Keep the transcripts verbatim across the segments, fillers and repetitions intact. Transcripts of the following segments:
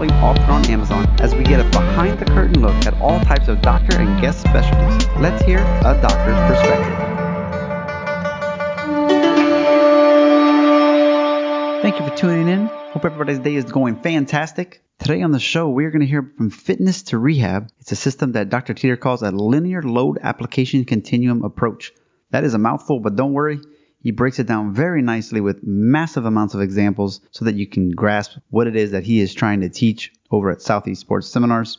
Satterly, offered on Amazon, as we get a behind-the-curtain look at all types of doctor and guest specialties. Let's hear a doctor's perspective. Thank you for tuning in. Hope everybody's day is going fantastic. Today on the show, we're going to hear from Fitness to Rehab. It's a system that Doctor Teter calls a linear load application continuum approach. That is a mouthful, but don't worry. He breaks it down very nicely with massive amounts of examples so that you can grasp what it is that he is trying to teach over at Southeast Sports Seminars.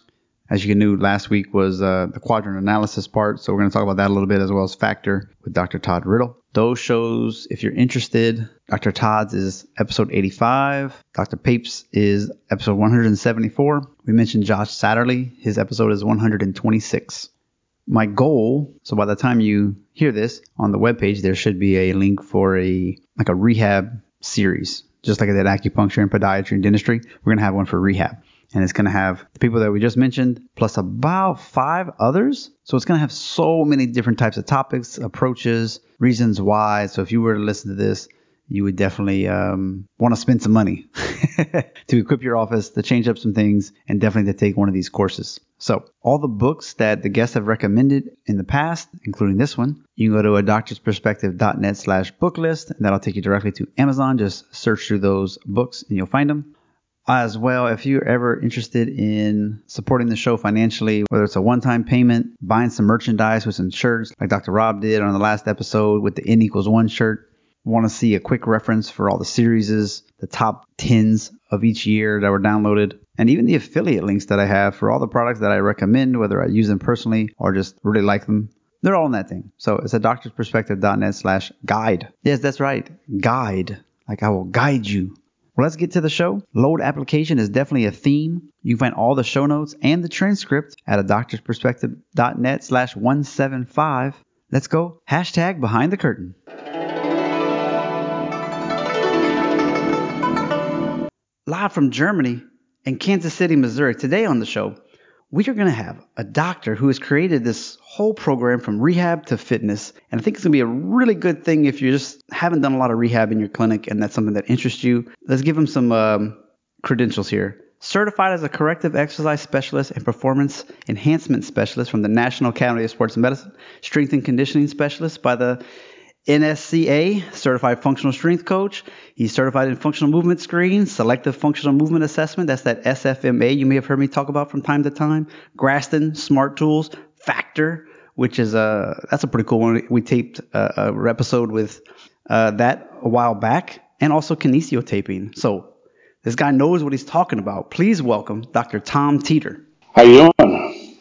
As you knew, last week was uh, the quadrant analysis part, so we're going to talk about that a little bit, as well as Factor with Doctor Todd Riddle. Those shows, if you're interested, Doctor Todd's is episode eighty-five. Doctor Papes is episode one hundred seventy-four. We mentioned Josh Satterly. His episode is one hundred twenty-six. My goal, so by the time you hear this, on the webpage, there should be a link for a like a rehab series. Just like I did acupuncture and podiatry and dentistry, we're going to have one for rehab. And it's going to have the people that we just mentioned, plus about five others. So it's going to have so many different types of topics, approaches, reasons why. So if you were to listen to this, you would definitely um, want to spend some money to equip your office, to change up some things, and definitely to take one of these courses. So all the books that the guests have recommended in the past, including this one, you can go to a doctor's perspective dot net slash book list, and that'll take you directly to Amazon. Just search through those books and you'll find them. As well, if you're ever interested in supporting the show financially, whether it's a one-time payment, buying some merchandise with some shirts, like Doctor Rob did on the last episode with the N equals one shirt, want to see a quick reference for all the series, the top tens of each year that were downloaded, and even the affiliate links that I have for all the products that I recommend, whether I use them personally or just really like them. They're all in that thing. So it's a doctor's perspective dot net slash guide. Yes, that's right. Guide. Like I will guide you. Well, let's get to the show. Load application is definitely a theme. You can find all the show notes and the transcript at a doctor's perspective dot net slash one seventy-five. Let's go. Hashtag behind the curtain. Live from Germany and Kansas City, Missouri. Today on the show, we are going to have a doctor who has created this whole program from rehab to fitness. And I think it's going to be a really good thing if you just haven't done a lot of rehab in your clinic and that's something that interests you. Let's give him some um, credentials here. Certified as a corrective exercise specialist and performance enhancement specialist from the National Academy of Sports Medicine. Strength and conditioning specialist by the N S C A, certified functional strength coach. He's certified in functional movement screen, selective functional movement assessment. That's that S F M A you may have heard me talk about from time to time. Graston, Smart Tools, Factor, which is a that's a pretty cool one. We taped a, a episode with uh, that a while back, and also Kinesio Taping. So this guy knows what he's talking about. Please welcome Doctor Tom Teter. How you doing?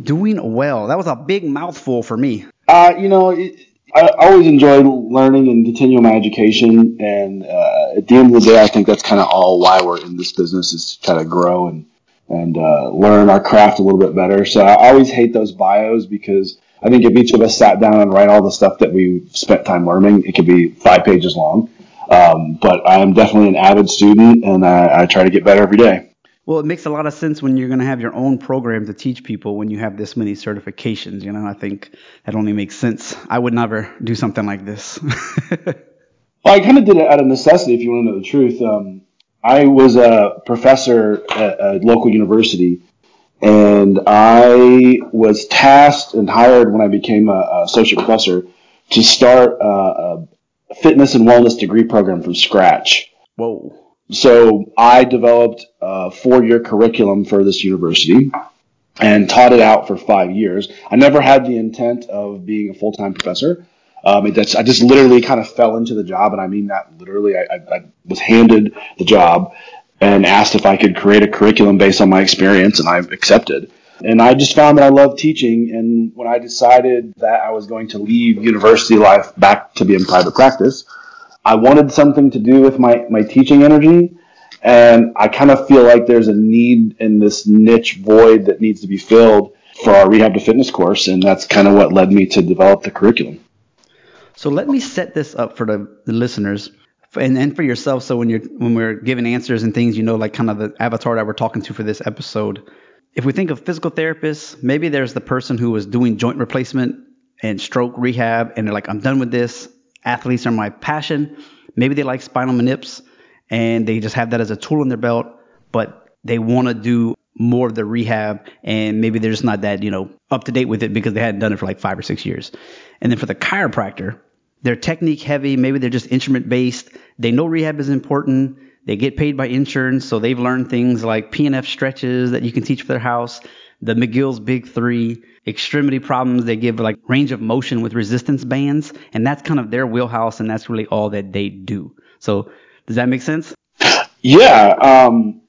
Doing well. That was a big mouthful for me. Uh, you know. It- I always enjoy learning and continuing my education, and uh, at the end of the day, I think that's kind of all why we're in this business, is to try to grow and and uh, learn our craft a little bit better. So I always hate those bios, because I think if each of us sat down and write all the stuff that we spent time learning, it could be five pages long. Um, but I am definitely an avid student, and I, I try to get better every day. Well, it makes a lot of sense when you're going to have your own program to teach people when you have this many certifications. You know, I think that only makes sense. I would never do something like this. Well, I kind of did it out of necessity, if you want to know the truth. Um, I was a professor at a local university, and I was tasked and hired when I became a associate professor to start a, a fitness and wellness degree program from scratch. Whoa. So I developed a four-year curriculum for this university and taught it out for five years. I never had the intent of being a full-time professor. Um, it, that's, I just literally kind of fell into the job, and I mean that literally. I, I, I was handed the job and asked if I could create a curriculum based on my experience, and I accepted. And I just found that I love teaching, and when I decided that I was going to leave university life back to be in private practice, I wanted something to do with my, my teaching energy, and I kind of feel like there's a need in this niche void that needs to be filled for our Rehab to Fitness course, and that's kind of what led me to develop the curriculum. So let me set this up for the, the listeners and, and for yourself, so when you're when we're giving answers and things, you know, like kind of the avatar that we're talking to for this episode. If we think of physical therapists, maybe there's the person who was doing joint replacement and stroke rehab, and they're like, I'm done with this. Athletes are my passion. Maybe they like spinal manips, and they just have that as a tool in their belt, but they want to do more of the rehab, and maybe they're just not that, you know, up to date with it because they hadn't done it for like five or six years. And then for the chiropractor, they're technique heavy. Maybe they're just instrument based. They know rehab is important. They get paid by insurance. So they've learned things like P N F stretches that you can teach for their house, the McGill's Big Three, extremity problems. They give like range of motion with resistance bands. And that's kind of their wheelhouse. And that's really all that they do. So does that make sense? Yeah. Um,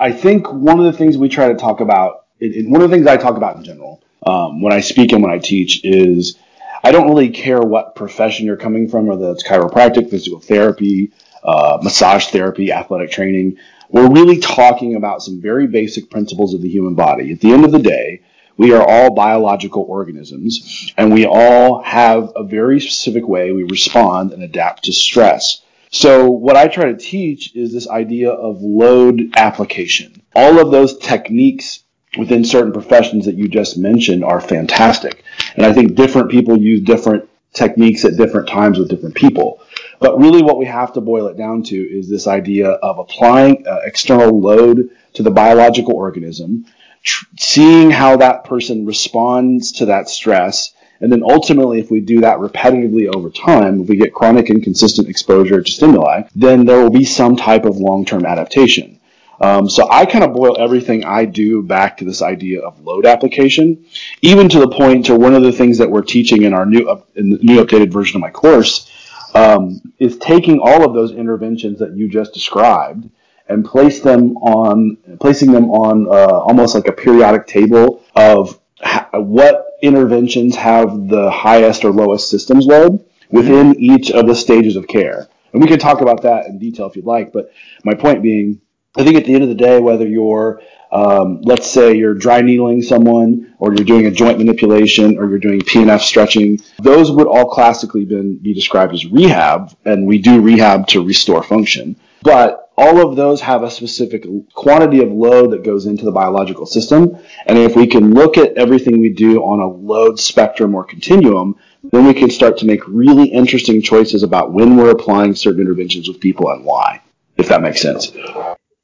I think one of the things we try to talk about, and one of the things I talk about in general, um, when I speak and when I teach, is I don't really care what profession you're coming from, whether that's chiropractic, physical therapy, uh, massage therapy, athletic training. We're really talking about some very basic principles of the human body. At the end of the day, we are all biological organisms, and we all have a very specific way we respond and adapt to stress. So what I try to teach is this idea of load application. All of those techniques within certain professions that you just mentioned are fantastic. And I think different people use different techniques at different times with different people. But really what we have to boil it down to is this idea of applying uh, external load to the biological organism, tr- seeing how that person responds to that stress. And then ultimately, if we do that repetitively over time, if we get chronic and consistent exposure to stimuli, then there will be some type of long-term adaptation. Um, so I kind of boil everything I do back to this idea of load application, even to the point to one of the things that we're teaching in our new up, in the new updated version of my course um, is taking all of those interventions that you just described and place them on placing them on uh, almost like a periodic table of ha- what interventions have the highest or lowest systems load within mm-hmm. each of the stages of care. And we can talk about that in detail if you'd like, but my point being, I think at the end of the day, whether you're, um, let's say you're dry needling someone, or you're doing a joint manipulation, or you're doing P N F stretching, those would all classically been, be described as rehab, and we do rehab to restore function. But all of those have a specific quantity of load that goes into the biological system. And if we can look at everything we do on a load spectrum or continuum, then we can start to make really interesting choices about when we're applying certain interventions with people and why, if that makes sense.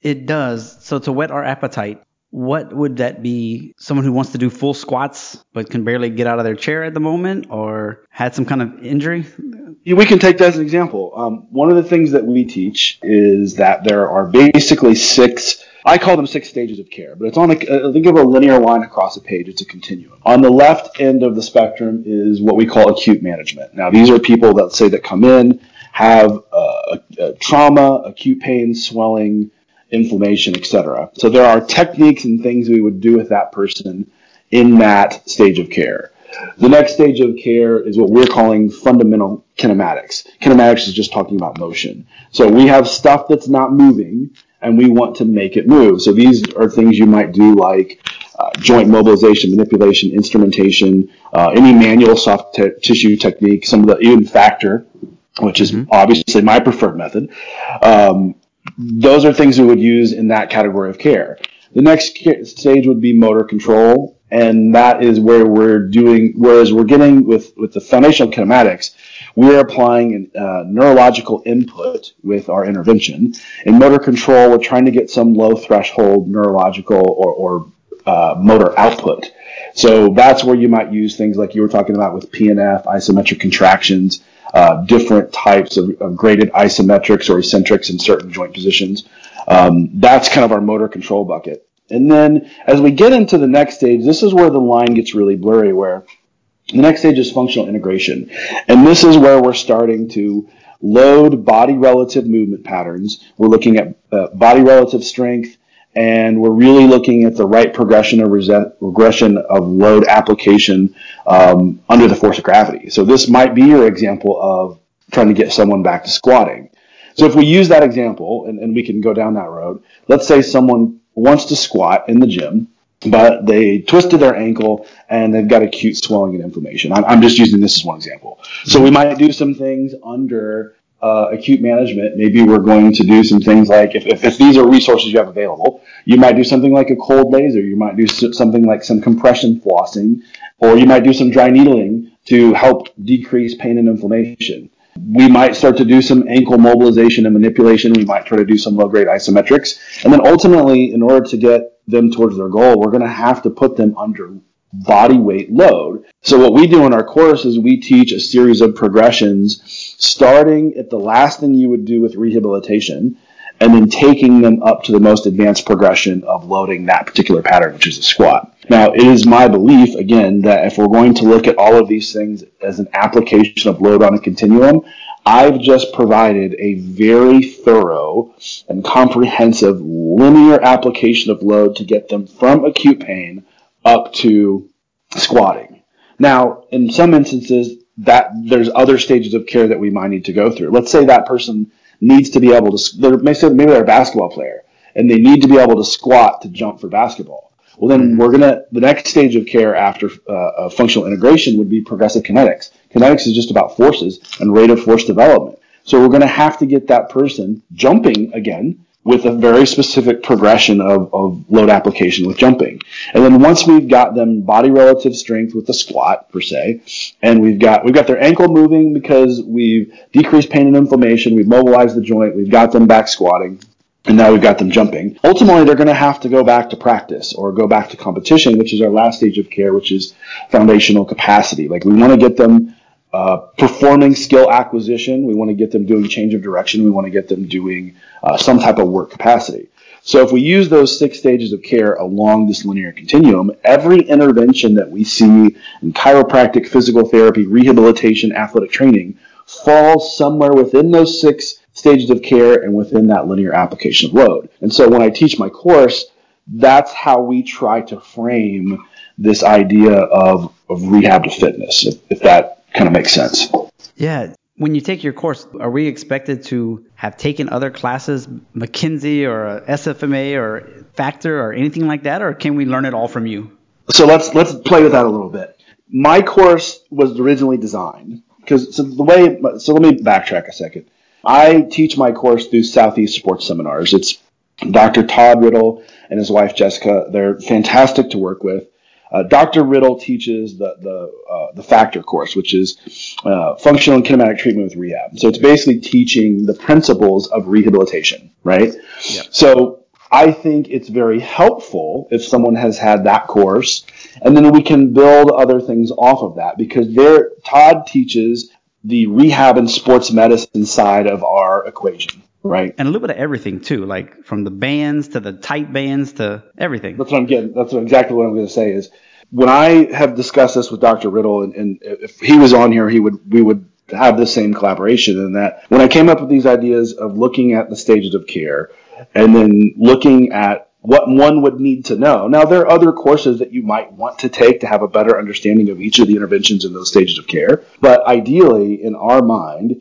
It does. So to whet our appetite, what would that be? Someone who wants to do full squats but can barely get out of their chair at the moment, or had some kind of injury? We can take that as an example. Um, one of the things that we teach is that there are basically six, I call them six stages of care, but it's on a, think of a linear line across a page. It's a continuum. On the left end of the spectrum is what we call acute management. Now, these are people that say that come in, have uh, a, a trauma, acute pain, swelling, inflammation, et cetera. So there are techniques and things we would do with that person in that stage of care. The next stage of care is what we're calling fundamental kinematics. Kinematics is just talking about motion. So we have stuff that's not moving, and we want to make it move. So these are things you might do like uh, joint mobilization, manipulation, instrumentation, uh, any manual soft t- tissue technique, some of the even factor, which is mm-hmm. obviously my preferred method. Um, those are things we would use in that category of care. The next ca- stage would be motor control. And that is where we're doing, whereas we're getting with, with the foundational kinematics, we're applying a uh, neurological input with our intervention. In motor control, we're trying to get some low threshold neurological or, or uh, motor output. So that's where you might use things like you were talking about with P N F, isometric contractions, uh, different types of, of graded isometrics or eccentrics in certain joint positions. Um, that's kind of our motor control bucket. And then as we get into the next stage, this is where the line gets really blurry, where the next stage is functional integration. And this is where we're starting to load body-relative movement patterns. We're looking at uh, body-relative strength, and we're really looking at the right progression or res- regression of load application um, under the force of gravity. So this might be your example of trying to get someone back to squatting. So if we use that example, and, and we can go down that road, let's say someone wants to squat in the gym, but they twisted their ankle and they've got acute swelling and inflammation. I'm, I'm just using this as one example. So we might do some things under uh, acute management. Maybe we're going to do some things like, if, if, if these are resources you have available, you might do something like a cold laser. You might do something like some compression flossing, or you might do some dry needling to help decrease pain and inflammation. We might start to do some ankle mobilization and manipulation. We might try to do some low-grade isometrics. And then ultimately, in order to get them towards their goal, we're going to have to put them under body weight load. So what we do in our course is we teach a series of progressions, starting at the last thing you would do with rehabilitation, and then taking them up to the most advanced progression of loading that particular pattern, which is a squat. Now, it is my belief, again, that if we're going to look at all of these things as an application of load on a continuum, I've just provided a very thorough and comprehensive linear application of load to get them from acute pain up to squatting. Now, in some instances, that there's other stages of care that we might need to go through. Let's say that person needs to be able to, they're, maybe they're a basketball player, and they need to be able to squat to jump for basketball. Well, then we're going to, the next stage of care after uh, functional integration would be progressive kinetics. Kinetics is just about forces and rate of force development. So we're going to have to get that person jumping again with a very specific progression of, of load application with jumping. And then once we've got them body relative strength with the squat per se, and we've got, we've got their ankle moving because we've decreased pain and inflammation, we've mobilized the joint, we've got them back squatting, and now we've got them jumping. Ultimately, they're going to have to go back to practice or go back to competition, which is our last stage of care, which is foundational capacity. Like, we want to get them uh, performing skill acquisition. We want to get them doing change of direction. We want to get them doing uh, some type of work capacity. So if we use those six stages of care along this linear continuum, every intervention that we see in chiropractic, physical therapy, rehabilitation, athletic training falls somewhere within those six stages of care and within that linear application of load. And so when I teach my course, that's how we try to frame this idea of, of rehab to fitness, if, if that kind of makes sense. Yeah. When you take your course, are we expected to have taken other classes, McKenzie or S F M A or Factor or anything like that, or can we learn it all from you? So let's let's play with that a little bit. My course was originally designed because so the way so let me backtrack a second. I teach my course through Southeast Sports Seminars. It's Doctor Todd Riddle and his wife, Jessica. They're fantastic to work with. Uh, Doctor Riddle teaches the the, uh, the Factor course, which is uh, functional and kinematic treatment with rehab. So it's basically teaching the principles of rehabilitation, right? Yeah. So I think it's very helpful if someone has had that course, and then we can build other things off of that, because there, Todd teaches the rehab and sports medicine side of our equation, right? And a little bit of everything too, like from the bands to the tight bands to everything. That's what I'm getting. That's what, exactly what I'm going to say is, when I have discussed this with Doctor Riddle, and, and if he was on here, he would we would have the same collaboration in that when I came up with these ideas of looking at the stages of care and then looking at what one would need to know. Now, there are other courses that you might want to take to have a better understanding of each of the interventions in those stages of care. But ideally, in our mind,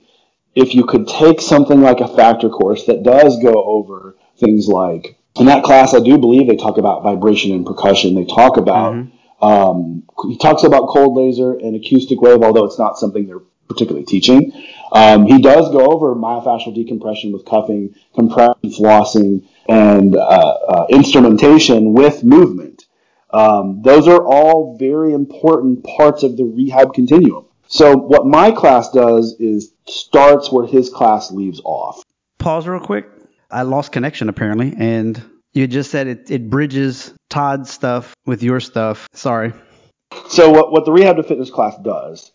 if you could take something like a Factor course that does go over things like, in that class, I do believe they talk about vibration and percussion. They talk about, mm-hmm. um, he talks about cold laser and acoustic wave, although it's not something they're particularly teaching. Um, he does go over myofascial decompression with cuffing, compression, flossing, and uh, uh, instrumentation with movement. Um, those are all very important parts of the rehab continuum. So what my class does is starts where his class leaves off. Pause real quick. I lost connection apparently, and you just said it, it bridges Todd's stuff with your stuff. Sorry. So what, what the Rehab to Fitness class does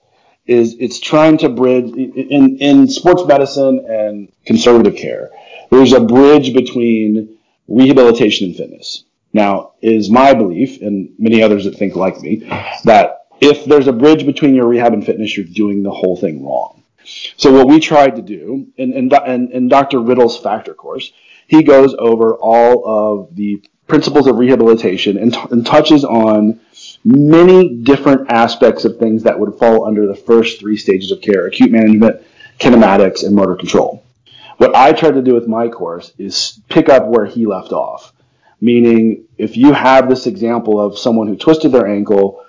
is it's trying to bridge, in, in sports medicine and conservative care, there's a bridge between rehabilitation and fitness. Now, it is my belief, and many others that think like me, that if there's a bridge between your rehab and fitness, you're doing the whole thing wrong. So what we tried to do, and in, in, in Doctor Riddle's Factor course, he goes over all of the principles of rehabilitation and, t- and touches on many different aspects of things that would fall under the first three stages of care: acute management, kinematics, and motor control. What I tried to do with my course is pick up where he left off, meaning if you have this example of someone who twisted their ankle,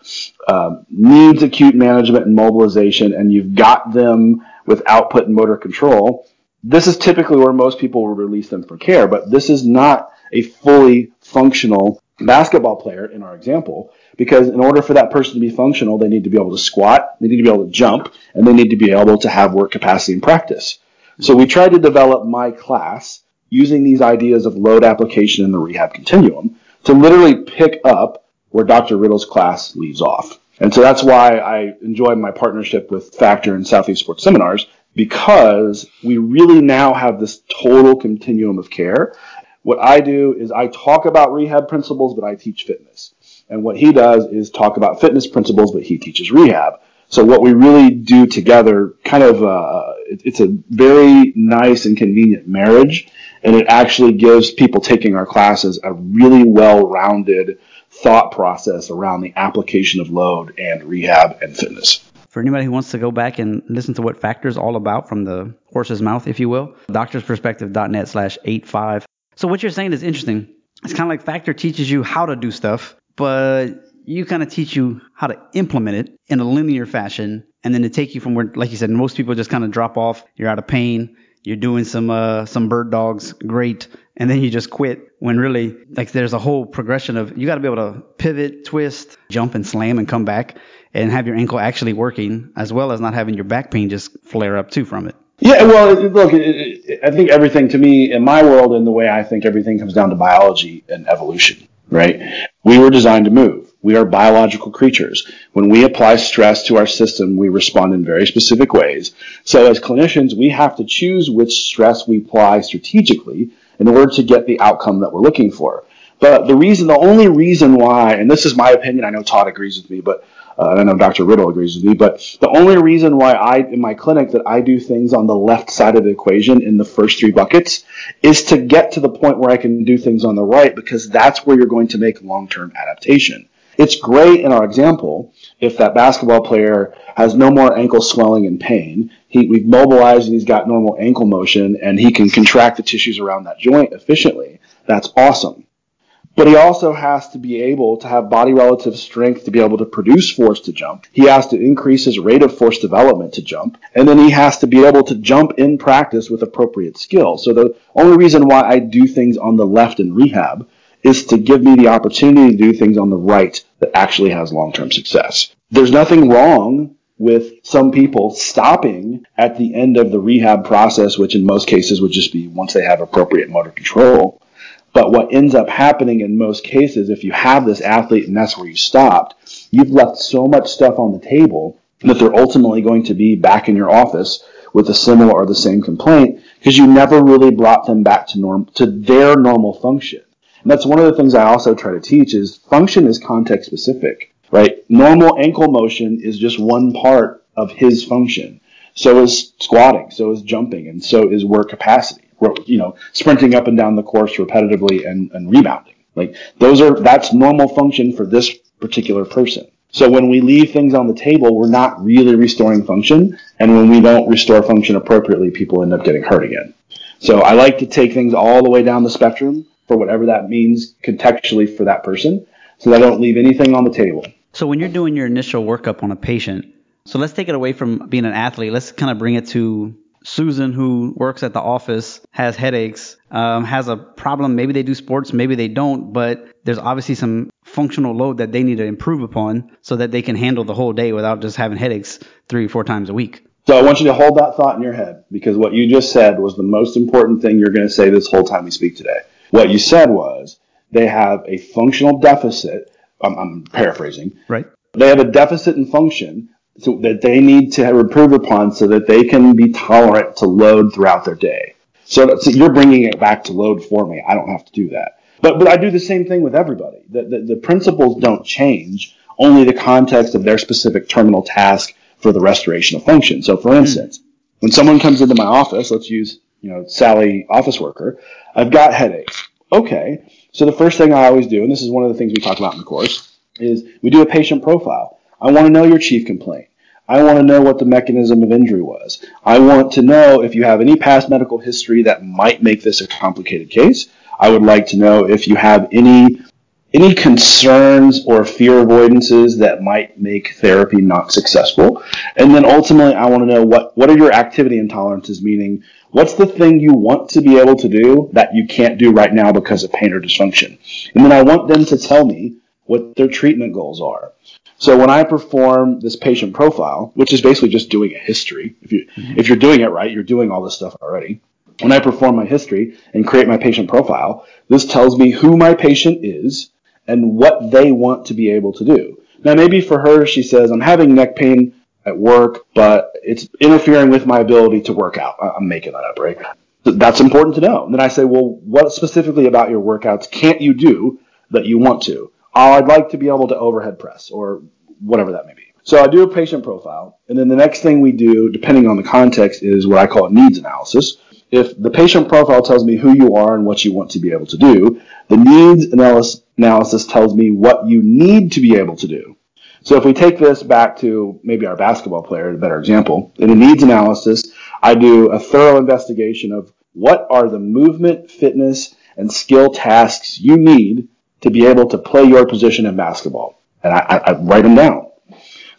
um, needs acute management and mobilization, and you've got them with output and motor control, this is typically where most people will release them for care, but this is not a fully functional basketball player in our example, because in order for that person to be functional, they need to be able to squat, they need to be able to jump, and they need to be able to have work capacity and practice. So we tried to develop my class using these ideas of load application in the rehab continuum to literally pick up where Doctor Riddle's class leaves off. And so that's why I enjoy my partnership with Factor and Southeast Sports Seminars, because we really now have this total continuum of care. What I do is I talk about rehab principles, but I teach fitness. And what he does is talk about fitness principles, but he teaches rehab. So what we really do together, kind of, uh, it, it's a very nice and convenient marriage, and it actually gives people taking our classes a really well-rounded thought process around the application of load and rehab and fitness. For anybody who wants to go back and listen to what Factor is all about from the horse's mouth, if you will, doctors perspective dot net slash eighty-five. So what you're saying is interesting. It's kind of like Factor teaches you how to do stuff, but you kind of teach you how to implement it in a linear fashion, and then to take you from where, like you said, most people just kind of drop off. You're out of pain. You're doing some uh, some bird dogs. Great. And then you just quit, when really, like, there's a whole progression of you got to be able to pivot, twist, jump and slam and come back and have your ankle actually working, as well as not having your back pain just flare up too from it. Yeah, well, look, it, it, I think everything, to me, in my world, and the way I think everything comes down to biology and evolution, right? We were designed to move. We are biological creatures. When we apply stress to our system, we respond in very specific ways. So as clinicians, we have to choose which stress we apply strategically in order to get the outcome that we're looking for. But the reason, the only reason why, and this is my opinion, I know Todd agrees with me, but Uh, I know Doctor Riddle agrees with me, but the only reason why I, in my clinic, that I do things on the left side of the equation in the first three buckets is to get to the point where I can do things on the right, because that's where you're going to make long-term adaptation. It's great in our example if that basketball player has no more ankle swelling and pain. He, we've mobilized and he's got normal ankle motion and he can contract the tissues around that joint efficiently. That's awesome. But he also has to be able to have body relative strength to be able to produce force to jump. He has to increase his rate of force development to jump. And then he has to be able to jump in practice with appropriate skill. So the only reason why I do things on the left in rehab is to give me the opportunity to do things on the right that actually has long-term success. There's nothing wrong with some people stopping at the end of the rehab process, which in most cases would just be once they have appropriate motor control. But what ends up happening in most cases, if you have this athlete and that's where you stopped, you've left so much stuff on the table that they're ultimately going to be back in your office with a similar or the same complaint, because you never really brought them back to norm, to their normal function. And that's one of the things I also try to teach is function is context specific, right? Normal ankle motion is just one part of his function. So is squatting, so is jumping, and so is work capacity. You know, sprinting up and down the course repetitively and, and rebounding. Like those are, that's normal function for this particular person. So when we leave things on the table, we're not really restoring function. And when we don't restore function appropriately, people end up getting hurt again. So I like to take things all the way down the spectrum for whatever that means contextually for that person, so that I don't leave anything on the table. So when you're doing your initial workup on a patient, so let's take it away from being an athlete. Let's kind of bring it to Susan, who works at the office, has headaches, um, has a problem. Maybe they do sports, maybe they don't, but there's obviously some functional load that they need to improve upon so that they can handle the whole day without just having headaches three or four times a week. So I want you to hold that thought in your head, because what you just said was the most important thing you're going to say this whole time we speak today. What you said was they have a functional deficit. I'm, I'm paraphrasing. Right. They have a deficit in function, so that they need to improve upon so that they can be tolerant to load throughout their day. So, so you're bringing it back to load for me. I don't have to do that. But but I do the same thing with everybody. The, the, the principles don't change, only the context of their specific terminal task for the restoration of function. So for instance, mm. when someone comes into my office, let's use, you know, Sally, office worker, I've got headaches. Okay, so the first thing I always do, and this is one of the things we talk about in the course, is we do a patient profile. I want to know your chief complaint. I want to know what the mechanism of injury was. I want to know if you have any past medical history that might make this a complicated case. I would like to know if you have any any concerns or fear avoidances that might make therapy not successful. And then ultimately, I want to know what, what are your activity intolerances, meaning what's the thing you want to be able to do that you can't do right now because of pain or dysfunction? And then I want them to tell me what their treatment goals are. So when I perform this patient profile, which is basically just doing a history, if you, if you're doing it right, you're doing all this stuff already. When I perform my history and create my patient profile, this tells me who my patient is and what they want to be able to do. Now, maybe for her, she says, I'm having neck pain at work, but it's interfering with my ability to work out. I'm making that up, right? So that's important to know. And then I say, well, what specifically about your workouts can't you do that you want to? Oh, I'd like to be able to overhead press or whatever that may be. So I do a patient profile. And then the next thing we do, depending on the context, is what I call a needs analysis. If the patient profile tells me who you are and what you want to be able to do, the needs analysis tells me what you need to be able to do. So if we take this back to maybe our basketball player, a better example, in a needs analysis, I do a thorough investigation of what are the movement, fitness, and skill tasks you need to be able to play your position in basketball. And I, I write them down.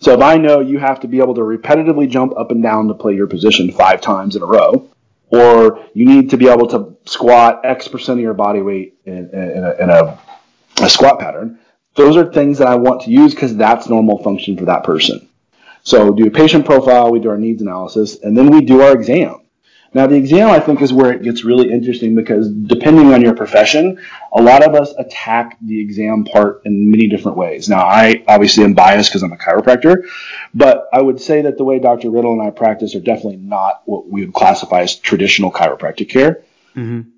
So if I know you have to be able to repetitively jump up and down to play your position five times in a row, or you need to be able to squat X percent of your body weight in, in, a, in a, a squat pattern. Those are things that I want to use because that's normal function for that person. So we do a patient profile, we do our needs analysis, and then we do our exam. Now, the exam, I think, is where it gets really interesting because depending on your profession, a lot of us attack the exam part in many different ways. Now, I obviously am biased because I'm a chiropractor, but I would say that the way Doctor Riddle and I practice are definitely not what we would classify as traditional chiropractic care. Mm-hmm.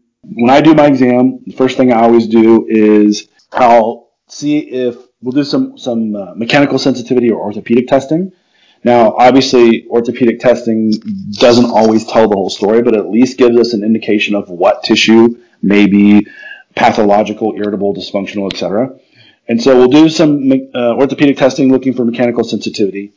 When I do my exam, the first thing I always do is I'll see if we'll do some, some uh, mechanical sensitivity or orthopedic testing. Now, obviously, orthopedic testing doesn't always tell the whole story, but at least gives us an indication of what tissue may be pathological, irritable, dysfunctional, et cetera. And so we'll do some uh, orthopedic testing looking for mechanical sensitivity.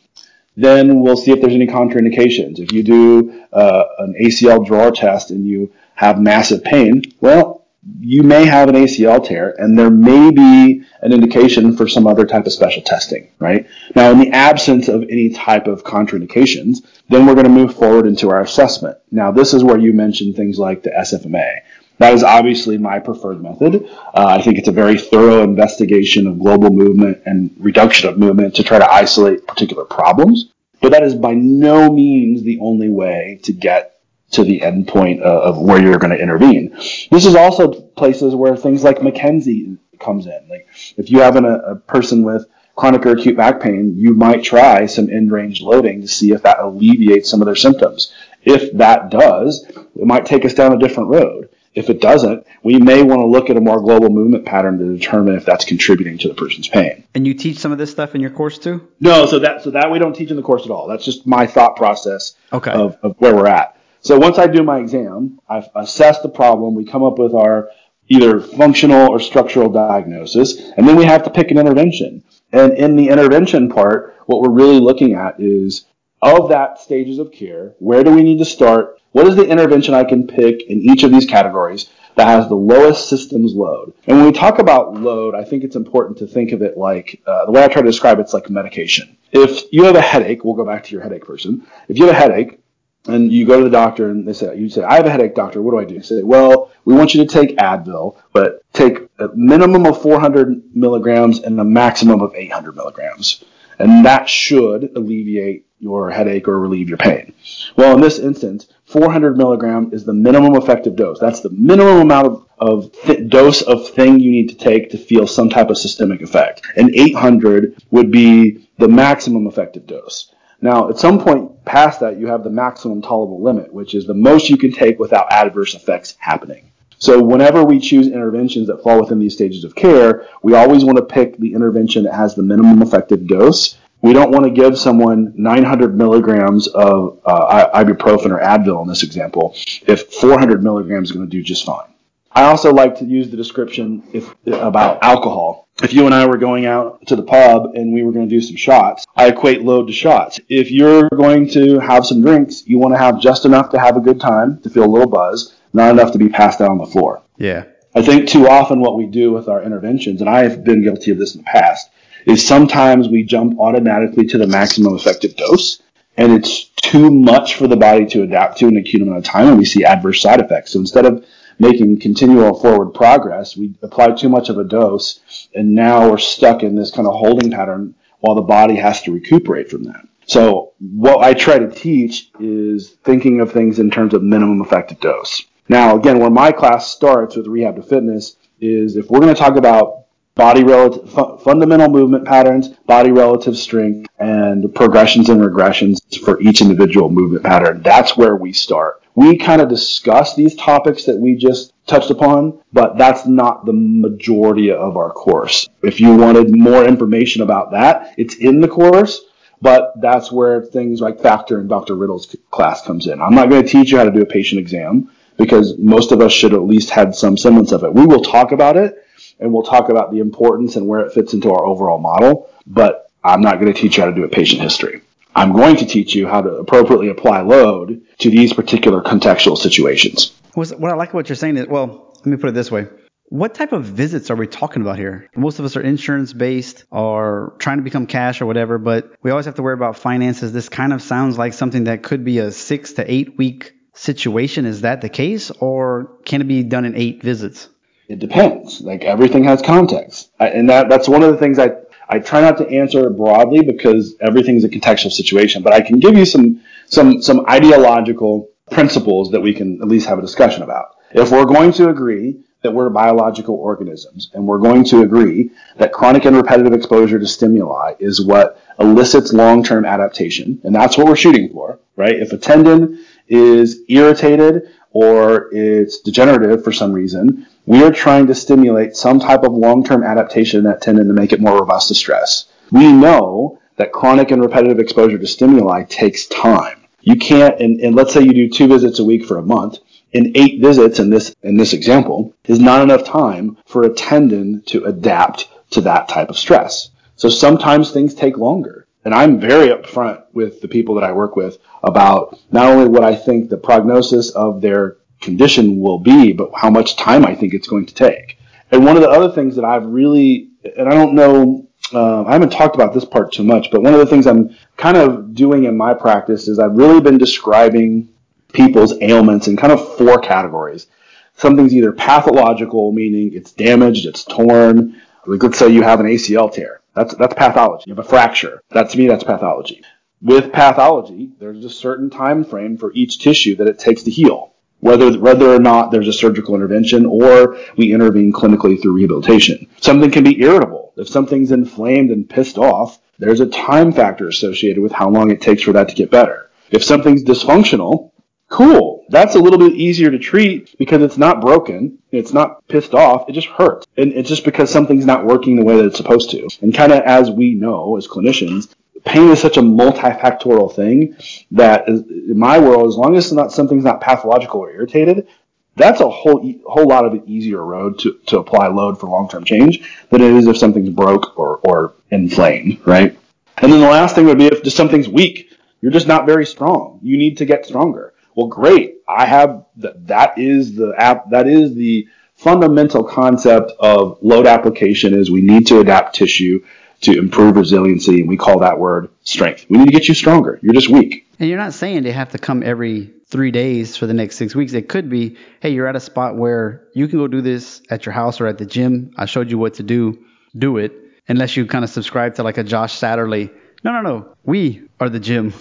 Then we'll see if there's any contraindications. If you do uh, an A C L drawer test and you have massive pain, well, you may have an A C L tear, and there may be an indication for some other type of special testing, right? Now, in the absence of any type of contraindications, then we're going to move forward into our assessment. Now, this is where you mentioned things like the S F M A. That is obviously my preferred method. Uh, I think it's a very thorough investigation of global movement and reduction of movement to try to isolate particular problems, but that is by no means the only way to get to the end point of where you're going to intervene. This is also places where things like McKenzie comes in. Like if you have an, a person with chronic or acute back pain, you might try some end-range loading to see if that alleviates some of their symptoms. If that does, it might take us down a different road. If it doesn't, we may want to look at a more global movement pattern to determine if that's contributing to the person's pain. And you teach some of this stuff in your course too? No, so that so that we don't teach in the course at all. That's just my thought process okay. of, of where we're at. So once I do my exam, I've assessed the problem, we come up with our either functional or structural diagnosis, and then we have to pick an intervention. And in the intervention part, what we're really looking at is, of that stages of care, where do we need to start? What is the intervention I can pick in each of these categories that has the lowest systems load? And when we talk about load, I think it's important to think of it like, uh, the way I try to describe it's like medication. If you have a headache, we'll go back to your headache person. If you have a headache, and you go to the doctor and they say, you say, I have a headache, doctor. What do I do? They say, well, we want you to take Advil, but take a minimum of four hundred milligrams and a maximum of eight hundred milligrams. And that should alleviate your headache or relieve your pain. Well, in this instance, four hundred milligram is the minimum effective dose. That's the minimum amount of, of th- dose of thing you need to take to feel some type of systemic effect. And eight hundred would be the maximum effective dose. Now, at some point past that, you have the maximum tolerable limit, which is the most you can take without adverse effects happening. So whenever we choose interventions that fall within these stages of care, we always want to pick the intervention that has the minimum effective dose. We don't want to give someone nine hundred milligrams of uh, ibuprofen or Advil in this example if four hundred milligrams is going to do just fine. I also like to use the description if, about alcohol. If you and I were going out to the pub and we were going to do some shots, I equate load to shots. If you're going to have some drinks, you want to have just enough to have a good time, to feel a little buzz, not enough to be passed out on the floor. Yeah. I think too often what we do with our interventions, and I have been guilty of this in the past, is sometimes we jump automatically to the maximum effective dose, and it's too much for the body to adapt to in an acute amount of time, and we see adverse side effects. So instead of making continual forward progress, we apply too much of a dose, and now we're stuck in this kind of holding pattern while the body has to recuperate from that. So what I try to teach is thinking of things in terms of minimum effective dose. Now, again, where my class starts with Rehab to Fitness is if we're going to talk about body relative, fu- fundamental movement patterns, body relative strength, and progressions and regressions for each individual movement pattern, that's where we start. We kind of discuss these topics that we just touched upon, but that's not the majority of our course. If you wanted more information about that, it's in the course. But that's where things like Factor and Doctor Riddle's class comes in. I'm not going to teach you how to do a patient exam because most of us should at least have some semblance of it. We will talk about it, and we'll talk about the importance and where it fits into our overall model, but I'm not going to teach you how to do a patient history. I'm going to teach you how to appropriately apply load to these particular contextual situations. What I like about what you're saying is, well, let me put it this way. What type of visits are we talking about here? Most of us are insurance-based or trying to become cash or whatever, but we always have to worry about finances. This kind of sounds like something that could be a six to eight-week situation. Is that the case, or can it be done in eight visits? It depends. Like everything has context. I, and that, that's one of the things I, I try not to answer broadly because everything's a contextual situation, but I can give you some some some ideological principles that we can at least have a discussion about. If we're going to agree that we're biological organisms, and we're going to agree that chronic and repetitive exposure to stimuli is what elicits long-term adaptation, and that's what we're shooting for, right? If a tendon is irritated or it's degenerative for some reason, we are trying to stimulate some type of long-term adaptation in that tendon to make it more robust to stress. We know that chronic and repetitive exposure to stimuli takes time. You can't, and, and let's say you do two visits a week for a month, in eight visits in this in this example is not enough time for a tendon to adapt to that type of stress. So sometimes things take longer. And I'm very upfront with the people that I work with about not only what I think the prognosis of their condition will be, but how much time I think it's going to take. And one of the other things that I've really, and I don't know, uh, I haven't talked about this part too much, but one of the things I'm kind of doing in my practice is I've really been describing people's ailments in kind of four categories. Something's either pathological, meaning it's damaged, it's torn. Like let's say you have an A C L tear. That's that's pathology. You have a fracture. That, to me, that's pathology. With pathology, there's a certain time frame for each tissue that it takes to heal, whether whether or not there's a surgical intervention or we intervene clinically through rehabilitation. Something can be irritable. If something's inflamed and pissed off, there's a time factor associated with how long it takes for that to get better. If something's dysfunctional, cool. That's a little bit easier to treat because it's not broken. It's not pissed off. It just hurts. And it's just because something's not working the way that it's supposed to. And kind of as we know as clinicians, pain is such a multifactorial thing that in my world, as long as it's not, something's not pathological or irritated, that's a whole whole lot of an easier road to, to apply load for long-term change than it is if something's broke or, or inflamed, right? And then the last thing would be if just something's weak. You're just not very strong. You need to get stronger. Well, great. I have th- that is the app. That is the fundamental concept of load application is we need to adapt tissue to improve resiliency, and we call that word strength. We need to get you stronger. You're just weak. And you're not saying they have to come every three days for the next six weeks. It could be, hey, you're at a spot where you can go do this at your house or at the gym. I showed you what to do. Do it. Unless you kind of subscribe to like a Josh Satterly. No, no, no. We are the gym.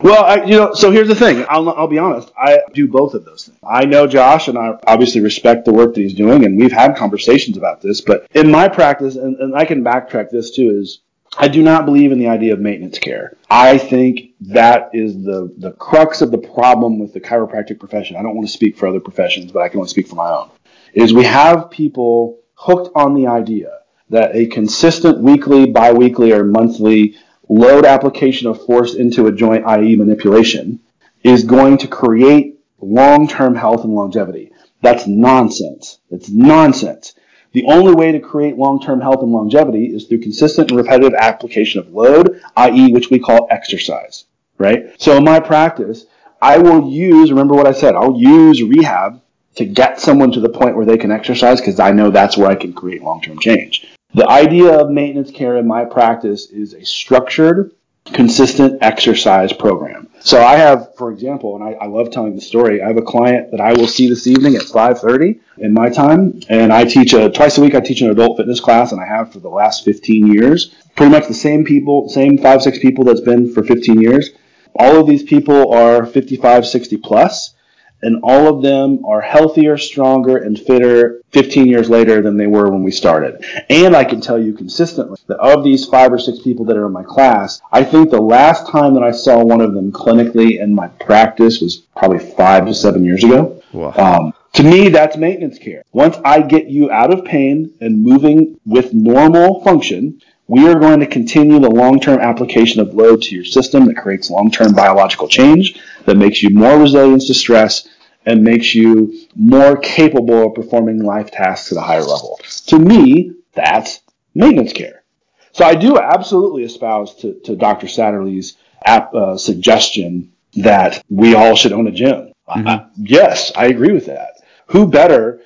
Well, I, you know, so here's the thing. I'll, I'll be honest. I do both of those things. I know Josh, and I obviously respect the work that he's doing, and we've had conversations about this. But in my practice, and, and I can backtrack this too, is I do not believe in the idea of maintenance care. I think that is the, the crux of the problem with the chiropractic profession. I don't want to speak for other professions, but I can only speak for my own, is we have people hooked on the idea that a consistent weekly, biweekly, or monthly load application of force into a joint, that is manipulation, is going to create long-term health and longevity. That's nonsense. It's nonsense. The only way to create long-term health and longevity is through consistent and repetitive application of load, that is which we call exercise, right? So in my practice, I will use, remember what I said, I'll use rehab to get someone to the point where they can exercise, because I know that's where I can create long-term change. The idea of maintenance care in my practice is a structured, consistent exercise program. So I have, for example, and I, I love telling the story, I have a client that I will see this evening at five thirty in my time, and I teach a, twice a week I teach an adult fitness class, and I have for the last fifteen years. Pretty much the same people, same five, six people that's been for fifteen years. All of these people are fifty-five, sixty plus, and all of them are healthier, stronger, and fitter fifteen years later than they were when we started. And I can tell you consistently that of these five or six people that are in my class, I think the last time that I saw one of them clinically in my practice was probably five to seven years ago. Wow. Um, to me, that's maintenance care. Once I get you out of pain and moving with normal function, we are going to continue the long-term application of load to your system that creates long-term biological change, that makes you more resilient to stress, and makes you more capable of performing life tasks at a higher level. To me, that's maintenance care. So I do absolutely espouse to, to Doctor Satterley's app, uh, suggestion that we all should own a gym. Mm-hmm. Uh, yes, I agree with that. Who better,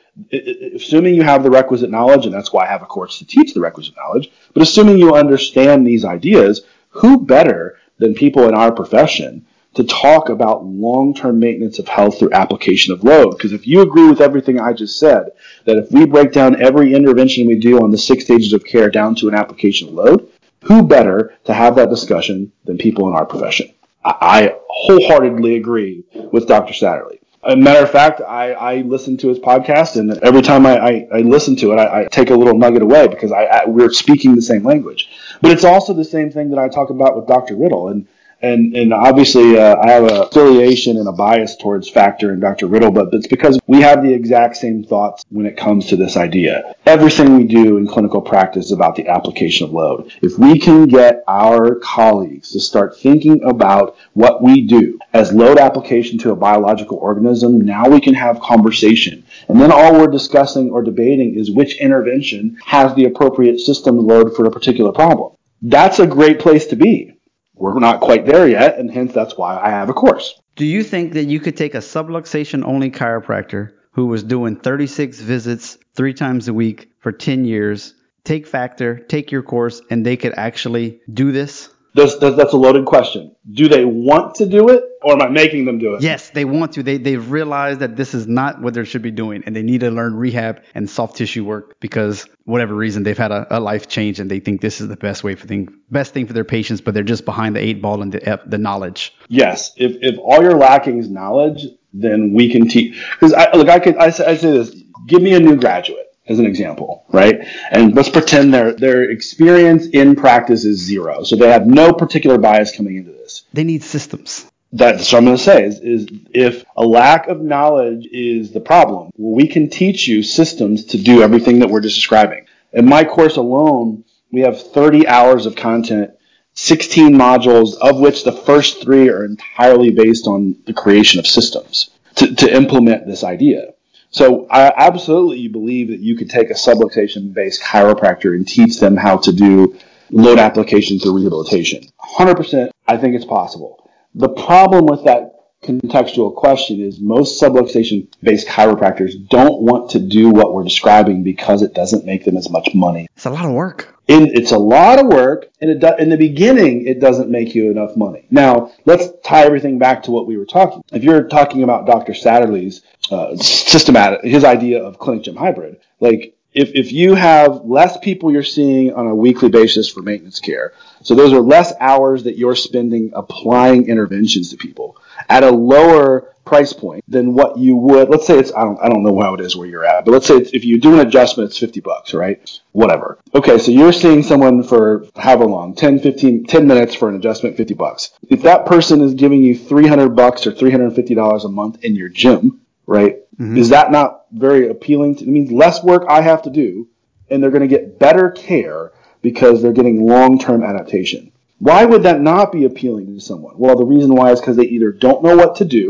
assuming you have the requisite knowledge, and that's why I have a course to teach the requisite knowledge, but assuming you understand these ideas, who better than people in our profession to talk about long-term maintenance of health through application of load? Because if you agree with everything I just said, that if we break down every intervention we do on the six stages of care down to an application of load, who better to have that discussion than people in our profession? I wholeheartedly agree with Doctor Satterly. As a matter of fact, I, I listen to his podcast, and every time I, I, I listen to it, I, I take a little nugget away, because I, I, we're speaking the same language. But it's also the same thing that I talk about with Doctor Riddle, and and, and obviously uh, I have an affiliation and a bias towards Factor and Doctor Riddle, but it's because we have the exact same thoughts when it comes to this idea. Everything we do in clinical practice is about the application of load. If we can get our colleagues to start thinking about what we do as load application to a biological organism, now we can have conversation. And then all we're discussing or debating is which intervention has the appropriate system load for a particular problem. That's a great place to be. We're not quite there yet, and hence that's why I have a course. Do you think that you could take a subluxation-only chiropractor who was doing thirty-six visits three times a week for ten years, take Factor, take your course, and they could actually do this? That's, that's a loaded question. Do they want to do it, or am I making them do it? Yes, they want to. They, they've realized that this is not what they should be doing, and they need to learn rehab and soft tissue work because whatever reason, they've had a, a life change, and they think this is the best way for thing, best thing for their patients, but they're just behind the eight ball and the, the knowledge. Yes. If, if all you're lacking is knowledge, then we can teach. Because, I, look, I, could, I, I say this. Give me a new graduate as an example, right? And let's pretend their their experience in practice is zero. So they have no particular bias coming into this. They need systems. That's what I'm going to say is, is if a lack of knowledge is the problem, well, we can teach you systems to do everything that we're just describing. In my course alone, we have thirty hours of content, sixteen modules, of which the first three are entirely based on the creation of systems to, to implement this idea. So I absolutely believe that you could take a subluxation-based chiropractor and teach them how to do load application through rehabilitation. one hundred percent, I think it's possible. The problem with that contextual question is most subluxation-based chiropractors don't want to do what we're describing because it doesn't make them as much money. It's a lot of work. And it's a lot of work, and it do, in the beginning, it doesn't make you enough money. Now, let's tie everything back to what we were talking. If you're talking about Doctor Satterley's Uh, systematic, his idea of clinic gym hybrid. Like, if, if you have less people you're seeing on a weekly basis for maintenance care, so those are less hours that you're spending applying interventions to people at a lower price point than what you would, let's say it's, I don't I don't know how it is where you're at, but let's say it's, if you do an adjustment, it's fifty bucks, right? Whatever. Okay, so you're seeing someone for however long, ten, fifteen, ten minutes for an adjustment, fifty bucks. If that person is giving you three hundred bucks or three hundred fifty dollars a month in your gym, right? Mm-hmm. Is that not very appealing? To, it means less work I have to do, and they're going to get better care because they're getting long-term adaptation. Why would that not be appealing to someone? Well, the reason why is because they either don't know what to do,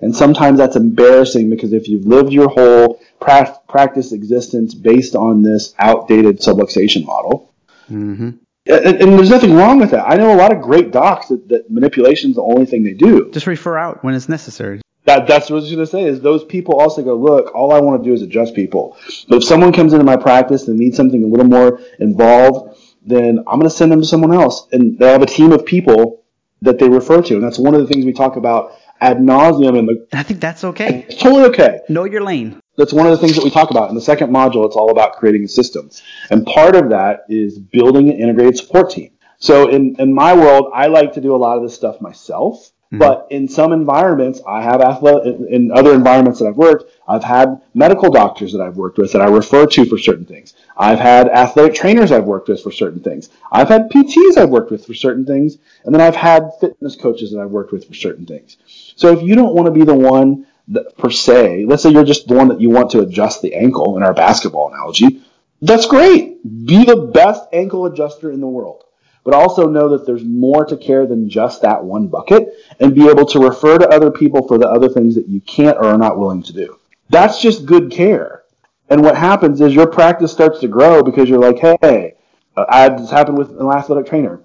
and sometimes that's embarrassing because if you've lived your whole pra- practice existence based on this outdated subluxation model, mm-hmm. And, and there's nothing wrong with that. I know a lot of great docs that, that manipulation is the only thing they do. Just refer out when it's necessary. That, that's what I was going to say, is those people also go, look, all I want to do is adjust people. But if someone comes into my practice and needs something a little more involved, then I'm going to send them to someone else. And they have a team of people that they refer to. And that's one of the things we talk about ad nauseum. In the, I think that's okay. It's totally okay. Know your lane. That's one of the things that we talk about. In the second module, it's all about creating a system. And part of that is building an integrated support team. So in, in my world, I like to do a lot of this stuff myself. Mm-hmm. But in some environments, I have athletic, in other environments that I've worked, I've had medical doctors that I've worked with that I refer to for certain things. I've had athletic trainers I've worked with for certain things. I've had P Ts I've worked with for certain things. And then I've had fitness coaches that I've worked with for certain things. So if you don't want to be the one that, per se, let's say you're just the one that you want to adjust the ankle in our basketball analogy, that's great. Be the best ankle adjuster in the world. But also know that there's more to care than just that one bucket, and be able to refer to other people for the other things that you can't or are not willing to do. That's just good care. And what happens is your practice starts to grow because you're like, hey, I had this happen with an athletic trainer.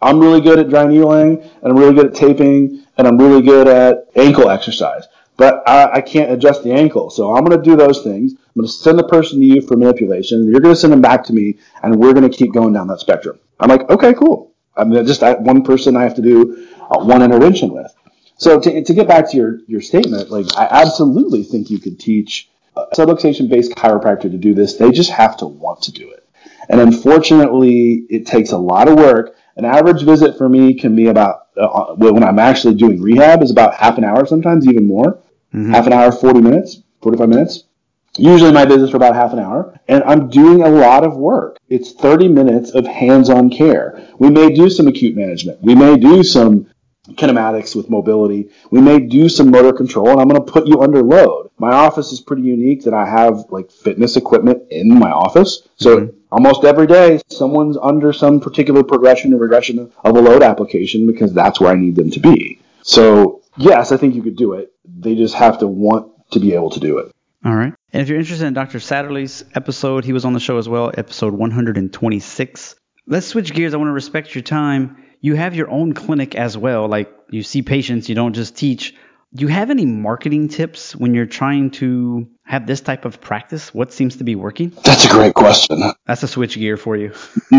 I'm really good at dry needling, and I'm really good at taping, and I'm really good at ankle exercise. But I, I can't adjust the ankle, so I'm going to do those things. I'm going to send the person to you for manipulation. You're going to send them back to me, and we're going to keep going down that spectrum. I'm like, okay, cool. I'm just I, one person I have to do uh, one intervention with. So to to get back to your, your statement, like I absolutely think you could teach a subluxation-based chiropractor to do this. They just have to want to do it. And unfortunately, it takes a lot of work. An average visit for me can be about, uh, when I'm actually doing rehab, is about half an hour, sometimes even more. Mm-hmm. Half an hour, forty minutes, forty-five minutes. Usually my visits are about half an hour, and I'm doing a lot of work. It's thirty minutes of hands-on care. We may do some acute management. We may do some kinematics with mobility. We may do some motor control, and I'm going to put you under load. My office is pretty unique that I have like fitness equipment in my office. So mm-hmm. almost every day, someone's under some particular progression or regression of a load application because that's where I need them to be. So yes, I think you could do it. They just have to want to be able to do it. All right. And if you're interested in Doctor Satterly's episode, he was on the show as well, episode one hundred twenty-six. Let's switch gears. I want to respect your time. You have your own clinic as well. Like you see patients, you don't just teach. Do you have any marketing tips when you're trying to have this type of practice? What seems to be working? That's a great question. That's a switch gear for you.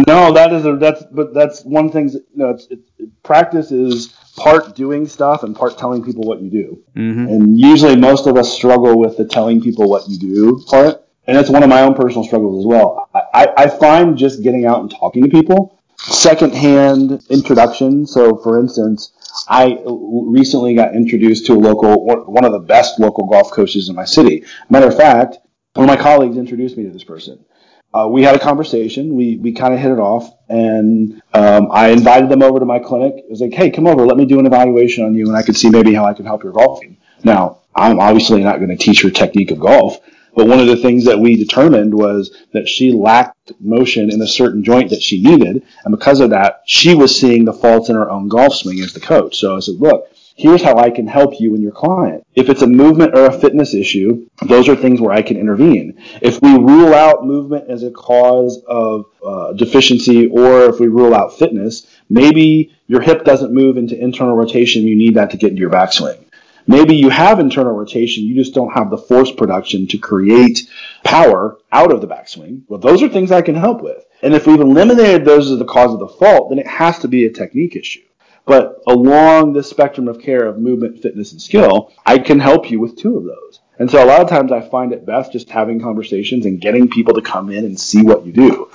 No, that is a, that's, but that's one thing. You know, it's, it, practice is part doing stuff and part telling people what you do. Mm-hmm. And usually most of us struggle with the telling people what you do part. And it's one of my own personal struggles as well. I, I, I find just getting out and talking to people, secondhand introduction. So for instance, I recently got introduced to a local, one of the best local golf coaches in my city. Matter of fact, one of my colleagues introduced me to this person. Uh, we had a conversation. We we kind of hit it off, and um, I invited them over to my clinic. I was like, "Hey, come over. Let me do an evaluation on you, and I could see maybe how I can help your golfing." Now, I'm obviously not going to teach her technique of golf, but one of the things that we determined was that she lacked motion in a certain joint that she needed, and because of that, she was seeing the faults in her own golf swing as the coach. So I said, "Look, here's how I can help you and your client. If it's a movement or a fitness issue, those are things where I can intervene. If we rule out movement as a cause of uh, deficiency, or if we rule out fitness, maybe your hip doesn't move into internal rotation. You need that to get into your backswing. Maybe you have internal rotation. You just don't have the force production to create power out of the backswing. Well, those are things I can help with. And if we've eliminated those as the cause of the fault, then it has to be a technique issue. But along the spectrum of care of movement, fitness, and skill, I can help you with two of those." And so a lot of times I find it best just having conversations and getting people to come in and see what you do.